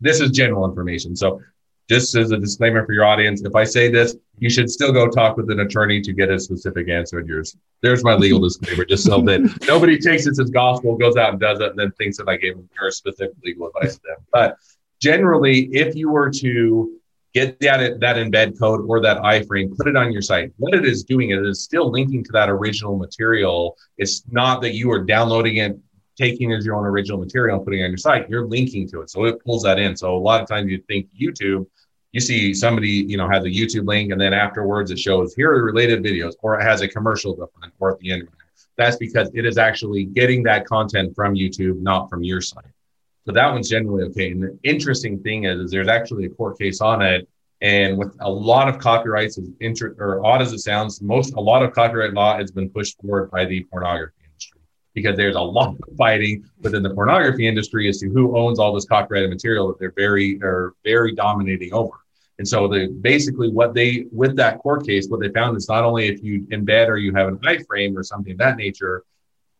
This is general information. So just as a disclaimer for your audience, if I say this, you should still go talk with an attorney to get a specific answer of yours. There's my legal disclaimer, just so that nobody takes this as gospel, goes out and does it, and then thinks that I gave them your specific legal advice to them. But generally, if you were to get that, that embed code or that iframe, put it on your site, what it is doing is it's still linking to that original material. It's not that you are downloading it, taking as your own original material and putting it on your site. You're linking to it. So it pulls that in. So a lot of times you think YouTube, you see somebody, you know, has a YouTube link, and then afterwards it shows here are related videos, or it has a commercial defined, or at the end. That's because it is actually getting that content from YouTube, not from your site. So that one's generally okay. And the interesting thing is, is there's actually a court case on it. And with a lot of copyrights, is inter- or odd as it sounds, most a lot of copyright law has been pushed forward by the pornography industry, because there's a lot of fighting within the pornography industry as to who owns all this copyrighted material that they're very, or very dominating over. And so the, basically what they, with that court case, what they found is not only if you embed or you have an iframe or something of that nature,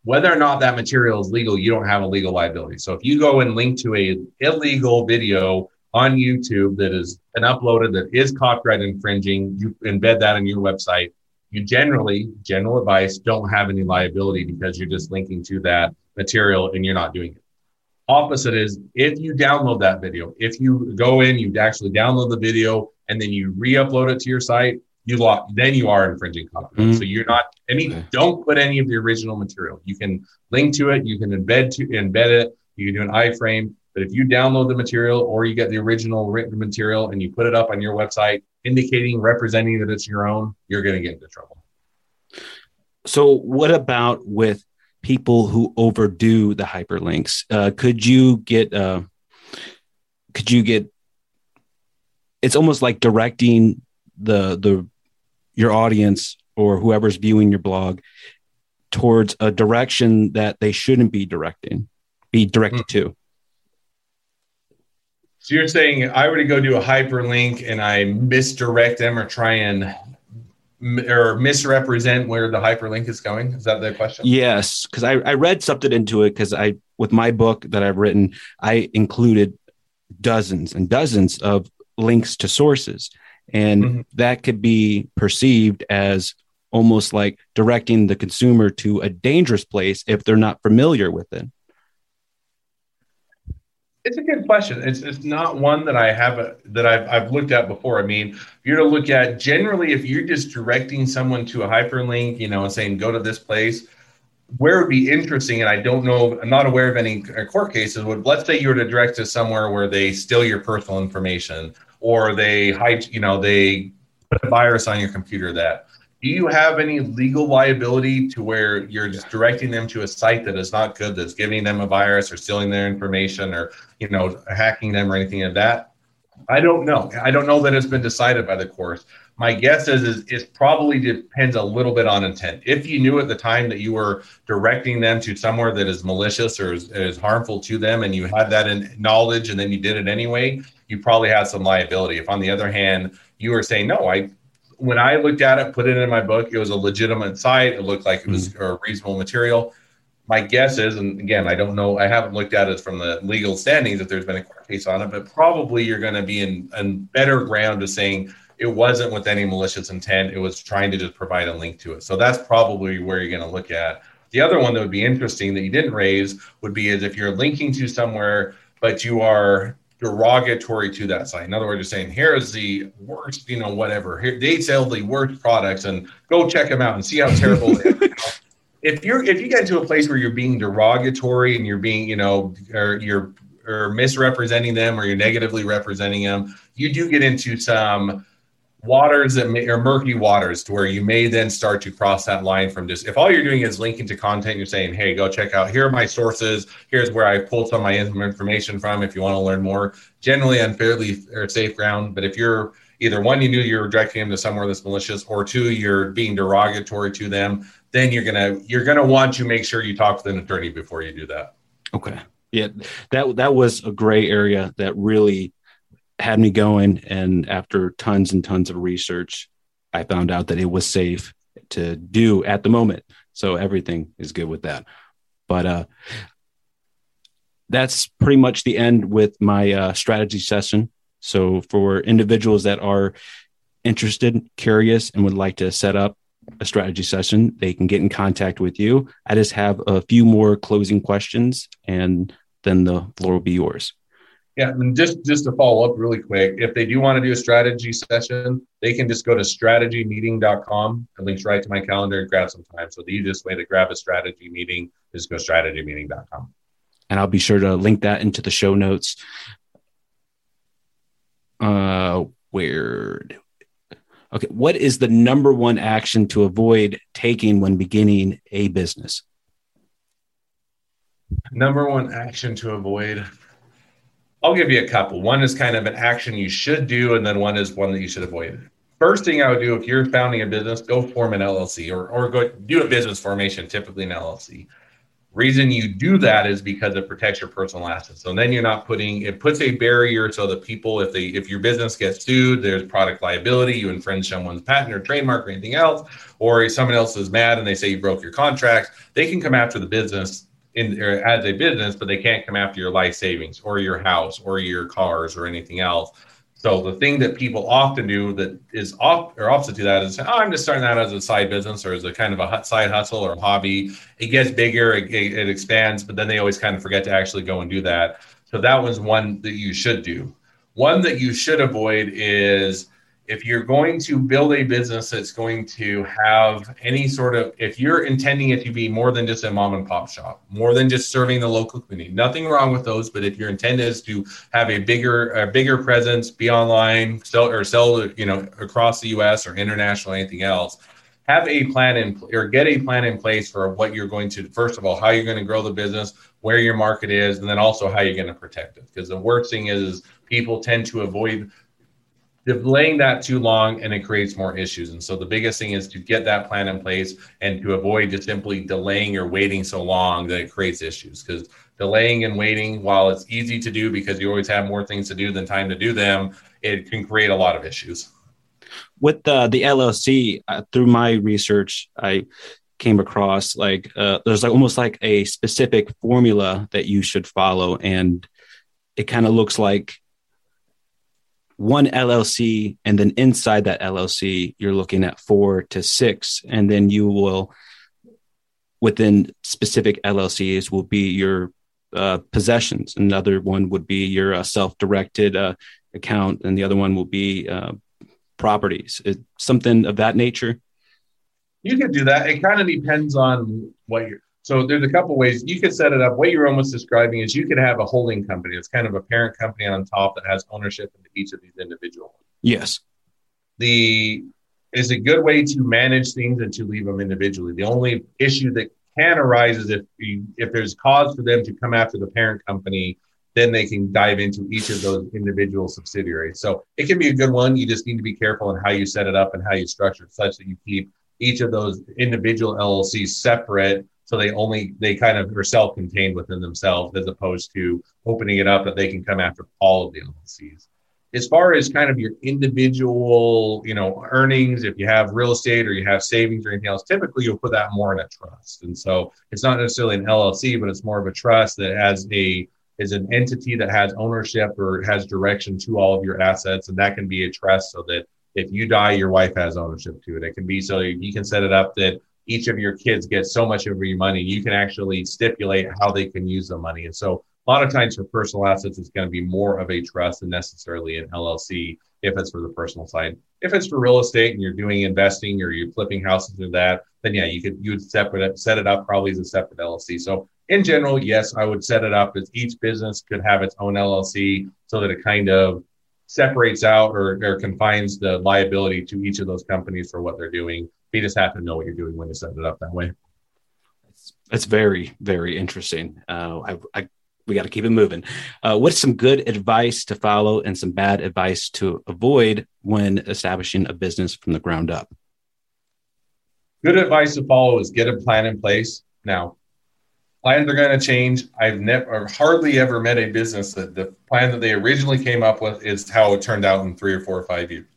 whether or not that material is legal, you don't have a legal liability. So if you go and link to an illegal video on YouTube that is an uploaded that is copyright infringing, you embed that in your website, you generally, general advice, don't have any liability because you're just linking to that material and you're not doing it. Opposite is if you download that video, if you go in, you actually download the video and then you re-upload it to your site, you lock, then you are infringing copyright. Mm-hmm. So you're not, I mean, don't put any of the original material. You can link to it, you can embed to embed it, you can do an iframe, but if you download the material or you get the original written material and you put it up on your website, indicating, representing that it's your own, you're going to get into trouble. So what about with people who overdo the hyperlinks? Uh, could you get, uh, could you get, it's almost like directing the, the, your audience or whoever's viewing your blog towards a direction that they shouldn't be directing, be directed mm-hmm. to. So you're saying I were to go do a hyperlink and I misdirect them or try and or misrepresent where the hyperlink is going? Is that the question? Yes, because I, I read something into it, because I, with my book that I've written, I included dozens and dozens of links to sources. And mm-hmm. that could be perceived as almost like directing the consumer to a dangerous place if they're not familiar with it. It's a good question. It's it's not one that I have a, that I've I've looked at before. I mean, if you're to look at generally, if you're just directing someone to a hyperlink, you know, and saying go to this place, where it would be interesting, and I don't know, I'm not aware of any court cases, would, let's say you were to direct to somewhere where they steal your personal information or they hide, you know, they put a virus on your computer that. Do you have any legal liability to where you're just directing them to a site that is not good, that's giving them a virus or stealing their information or, you know, hacking them or anything of that? I don't know. I don't know that it's been decided by the courts. My guess is, is it probably depends a little bit on intent. If you knew at the time that you were directing them to somewhere that is malicious or is, is harmful to them, and you had that in knowledge and then you did it anyway, you probably had some liability. If on the other hand, you were saying, no, I... when I looked at it, put it in my book, it was a legitimate site. It looked like it was mm-hmm. a reasonable material. My guess is, and again, I don't know, I haven't looked at it from the legal standings if there's been a court case on it, but probably you're going to be in, in better ground of saying it wasn't with any malicious intent. It was trying to just provide a link to it. So that's probably where you're going to look at. The other one that would be interesting that you didn't raise would be is if you're linking to somewhere, but you are derogatory to that site. In other words, you're saying, here is the worst, you know, whatever. Here, they sell the worst products, and go check them out and see how terrible they are. If you're, if you get to a place where you're being derogatory and you're being, you know, or you're or misrepresenting them or you're negatively representing them, you do get into some waters that may, or murky waters to where you may then start to cross that line from just, if all you're doing is linking to content, you're saying, hey, go check out, here are my sources, here's where I pulled some of my information from if you want to learn more, generally unfairly or safe ground. But if you're either one, you knew you were directing them to somewhere that's malicious, or two, you're being derogatory to them, then you're gonna you're gonna want to make sure you talk with an attorney before you do that. Okay. Yeah, that that was a gray area that really had me going, and after tons and tons of research, I found out that it was safe to do at the moment. So everything is good with that. But uh, that's pretty much the end with my uh, strategy session. So for individuals that are interested, curious, and would like to set up a strategy session, they can get in contact with you. I just have a few more closing questions, and then the floor will be yours. Yeah, and just, just to follow up really quick, if they do want to do a strategy session, they can just go to strategy meeting dot com. It links right to my calendar and grab some time. So the easiest way to grab a strategy meeting is go strategy meeting dot com. And I'll be sure to link that into the show notes. Uh, where? Okay, what is the number one action to avoid taking when beginning a business? Number one action to avoid... I'll give you a couple. One is kind of an action you should do, and then one is one that you should avoid. First thing I would do if you're founding a business, go form an L L C or, or go do a business formation, typically an L L C. Reason you do that is because it protects your personal assets. So then you're not putting, it puts a barrier so that people, if they, if your business gets sued, there's product liability, you infringe someone's patent or trademark or anything else, or if someone else is mad and they say you broke your contract, they can come after the business in or as a business, but they can't come after your life savings or your house or your cars or anything else. So the thing that people often do that is off or opposite to that is say, oh, I'm just starting out as a side business or as a kind of a side hustle or a hobby. It gets bigger, it, it expands, but then they always kind of forget to actually go and do that. So that was one that you should do. One that you should avoid is if you're going to build a business that's going to have any sort of, if you're intending it to be more than just a mom and pop shop, more than just serving the local community, nothing wrong with those. But if your intent is to have a bigger, a bigger presence, be online, sell or sell, you know, across the U S or international, anything else, have a plan in or get a plan in place for what you're going to, first of all, how you're going to grow the business, where your market is, and then also how you're going to protect it. Because the worst thing is, is people tend to avoid delaying that too long, and it creates more issues. And so the biggest thing is to get that plan in place and to avoid just simply delaying or waiting so long that it creates issues. Because delaying and waiting, while it's easy to do because you always have more things to do than time to do them, it can create a lot of issues. With uh, the L L C, uh, through my research, I came across like uh, there's like almost like a specific formula that you should follow. And it kind of looks like one L L C, and then inside that L L C, you're looking at four to six, and then you will, within specific L L Cs, will be your uh, possessions. Another one would be your uh, self-directed uh, account, and the other one will be uh, properties. It's something of that nature. You could do that. It kind of depends on what you're. So there's a couple ways you could set it up. What you're almost describing is you could have a holding company. It's kind of a parent company on top that has ownership into each of these individual ones. Yes. The is a good way to manage things and to leave them individually. The only issue that can arise is if you, if there's cause for them to come after the parent company, then they can dive into each of those individual subsidiaries. So it can be a good one. You just need to be careful in how you set it up and how you structure it such that you keep each of those individual L L Cs separate. So they only, they kind of are self-contained within themselves, as opposed to opening it up that they can come after all of the L L Cs. As far as kind of your individual, you know, earnings, if you have real estate or you have savings or anything else, typically you'll put that more in a trust. And so it's not necessarily an L L C, but it's more of a trust that has a, is an entity that has ownership or has direction to all of your assets. And that can be a trust so that if you die, your wife has ownership to it. It can be so you can set it up that each of your kids gets so much of your money. You can actually stipulate how they can use the money. And so a lot of times for personal assets, it's going to be more of a trust than necessarily an L L C if it's for the personal side. If it's for real estate and you're doing investing or you're flipping houses or that, then yeah, you could you would separate set it up probably as a separate L L C. So in general, yes, I would set it up as each business could have its own L L C so that it kind of separates out or, or confines the liability to each of those companies for what they're doing. You just have to know what you're doing when you set it up that way. That's very, very interesting. Uh, I, I we got to keep it moving. Uh, what's some good advice to follow and some bad advice to avoid when establishing a business from the ground up? Good advice to follow is get a plan in place. Now, plans are going to change. I've never, hardly ever met a business that the plan that they originally came up with is how it turned out in three or four or five years.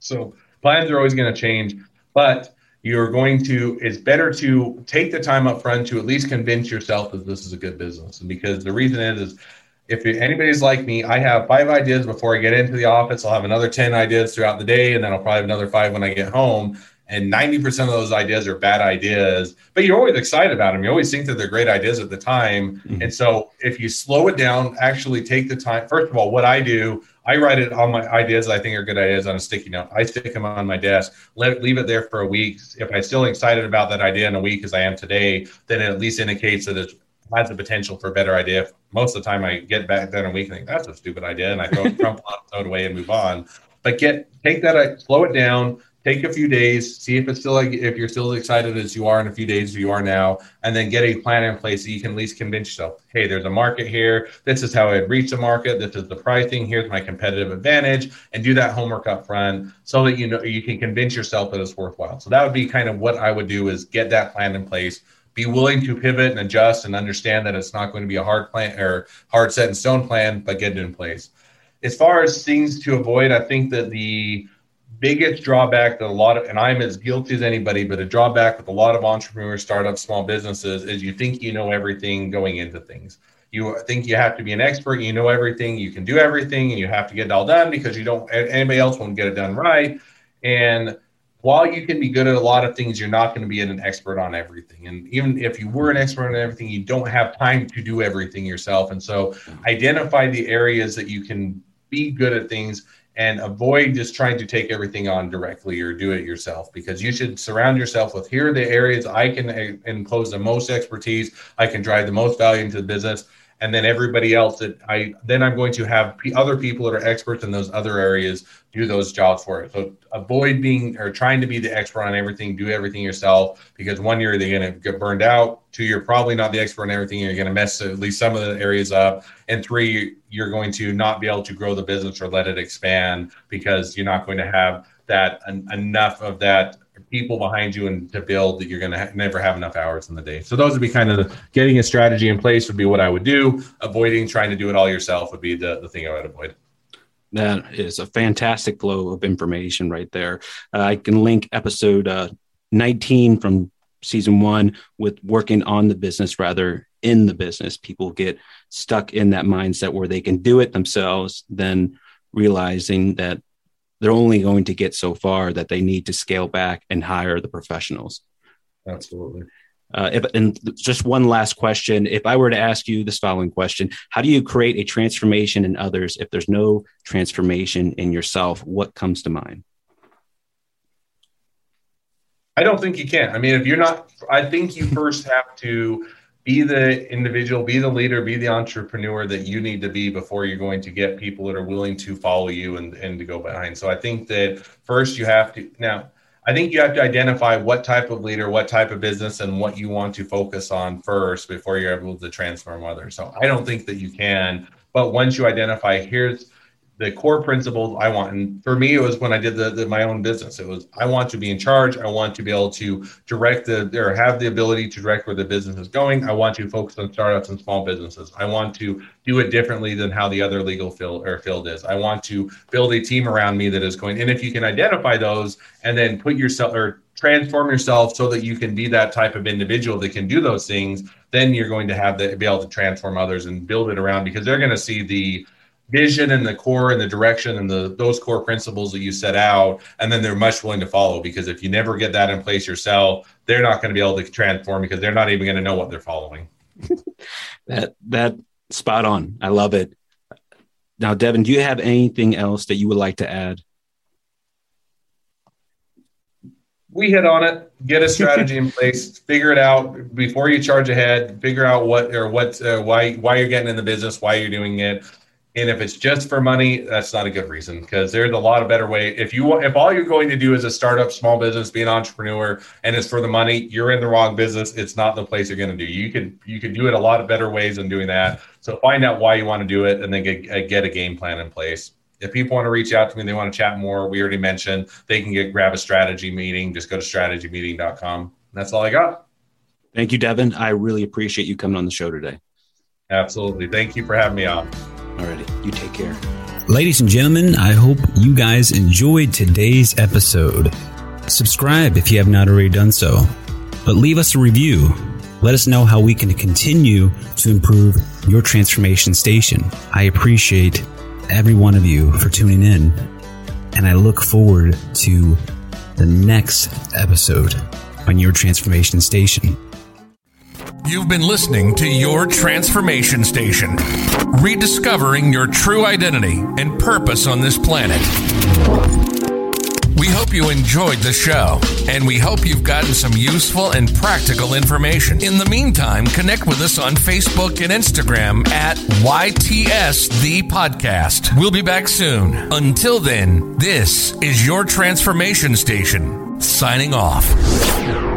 So plans are always going to change. But you're going to, it's better to take the time up front to at least convince yourself that this is a good business. And because the reason is, is if anybody's like me, I have five ideas before I get into the office. I'll have another ten ideas throughout the day, and then I'll probably have another five when I get home. And ninety percent of those ideas are bad ideas, but you're always excited about them. You always think that they're great ideas at the time. Mm-hmm. And so if you slow it down, actually take the time. First of all, what I do, I write it all my ideas that I think are good ideas on a sticky note. I stick them on my desk, let, leave it there for a week. If I'm still excited about that idea in a week as I am today, then it at least indicates that it has the potential for a better idea. If most of the time I get back done a week and think, that's a stupid idea, and I throw, crumple up, throw it away and move on. But get take that, slow it down, take a few days, see if it's still like, if you're still as excited as you are in a few days as you are now, and then get a plan in place so you can at least convince yourself, hey, there's a market here. This is how I'd reach the market. This is the pricing. Here's my competitive advantage, and do that homework up front so that you know you can convince yourself that it's worthwhile. So that would be kind of what I would do is get that plan in place. Be willing to pivot and adjust and understand that it's not going to be a hard plan or hard set in stone plan, but get it in place. As far as things to avoid, I think that the biggest drawback that a lot of, and I'm as guilty as anybody, but a drawback with a lot of entrepreneurs, startups, small businesses is you think you know everything going into things. You think you have to be an expert, you know everything, you can do everything, and you have to get it all done because you don't, anybody else won't get it done right. And while you can be good at a lot of things, you're not going to be an expert on everything. And even if you were an expert on everything, you don't have time to do everything yourself. And so identify the areas that you can be good at things and avoid just trying to take everything on directly or do it yourself, because you should surround yourself with, here are the areas I can impose the most expertise, I can drive the most value into the business, and then everybody else that I, then I'm going to have p- other people that are experts in those other areas do those jobs for it. So avoid being, or trying to be the expert on everything, do everything yourself, because one, you're either gonna get burned out, two, you're probably not the expert on everything, you're gonna mess at least some of the areas up, and three, you're going to not be able to grow the business or let it expand because you're not going to have that en- enough of that people behind you and to build that you're going to ha- never have enough hours in the day. So those would be kind of the, getting a strategy in place would be what I would do. Avoiding trying to do it all yourself would be the, the thing I would avoid. That is a fantastic flow of information right there. Uh, I can link episode uh, nineteen from season one with working on the business rather in the business. People get stuck in that mindset where they can do it themselves, then realizing that they're only going to get so far, that they need to scale back and hire the professionals. Absolutely. Uh, if, and just one last question. If I were to ask you this following question, how do you create a transformation in others if there's no transformation in yourself? What comes to mind? I don't think you can. I mean, if you're not, I think you first have to be the individual, be the leader, be the entrepreneur that you need to be before you're going to get people that are willing to follow you and, and to go behind. So I think that first you have to, now, I think you have to identify what type of leader, what type of business, and what you want to focus on first before you're able to transform others. So I don't think that you can, but once you identify, here's the core principles I want. And for me, it was when I did the, the my own business. It was, I want to be in charge. I want to be able to direct the, or have the ability to direct where the business is going. I want to focus on startups and small businesses. I want to do it differently than how the other legal field or field is. I want to build a team around me that is going. And if you can identify those and then put yourself or transform yourself so that you can be that type of individual that can do those things, then you're going to have the, be able to transform others and build it around, because they're going to see the vision and the core and the direction and the those core principles that you set out. And then they're much willing to follow, because if you never get that in place yourself, they're not going to be able to transform, because they're not even going to know what they're following. that, that, Spot on. I love it. Now, Devin, do you have anything else that you would like to add? We hit on it. Get a strategy in place. Figure it out before you charge ahead. Figure out what or what uh, why why you're getting in the business, why you're doing it. And if it's just for money, that's not a good reason, because there's a lot of better way. If you if all you're going to do is a startup, small business, be an entrepreneur, and it's for the money, you're in the wrong business. It's not the place you're going to do. You could you could do it a lot of better ways than doing that. So find out why you want to do it, and then get, get a game plan in place. If people want to reach out to me, they want to chat more, we already mentioned, they can get grab a strategy meeting. Just go to strategy meeting dot com. That's all I got. Thank you, Devin. I really appreciate you coming on the show today. Absolutely. Thank you for having me on. Alrighty, you take care. Ladies and gentlemen, I hope you guys enjoyed today's episode. Subscribe if you have not already done so, but leave us a review. Let us know how we can continue to improve your transformation station. I appreciate every one of you for tuning in, and I look forward to the next episode on Your Transformation Station. You've been listening to Your Transformation Station, rediscovering your true identity and purpose on this planet. We hope you enjoyed the show, and we hope you've gotten some useful and practical information. In the meantime, connect with us on Facebook and Instagram at Y T S The Podcast. We'll be back soon. Until then, this is Your Transformation Station, signing off.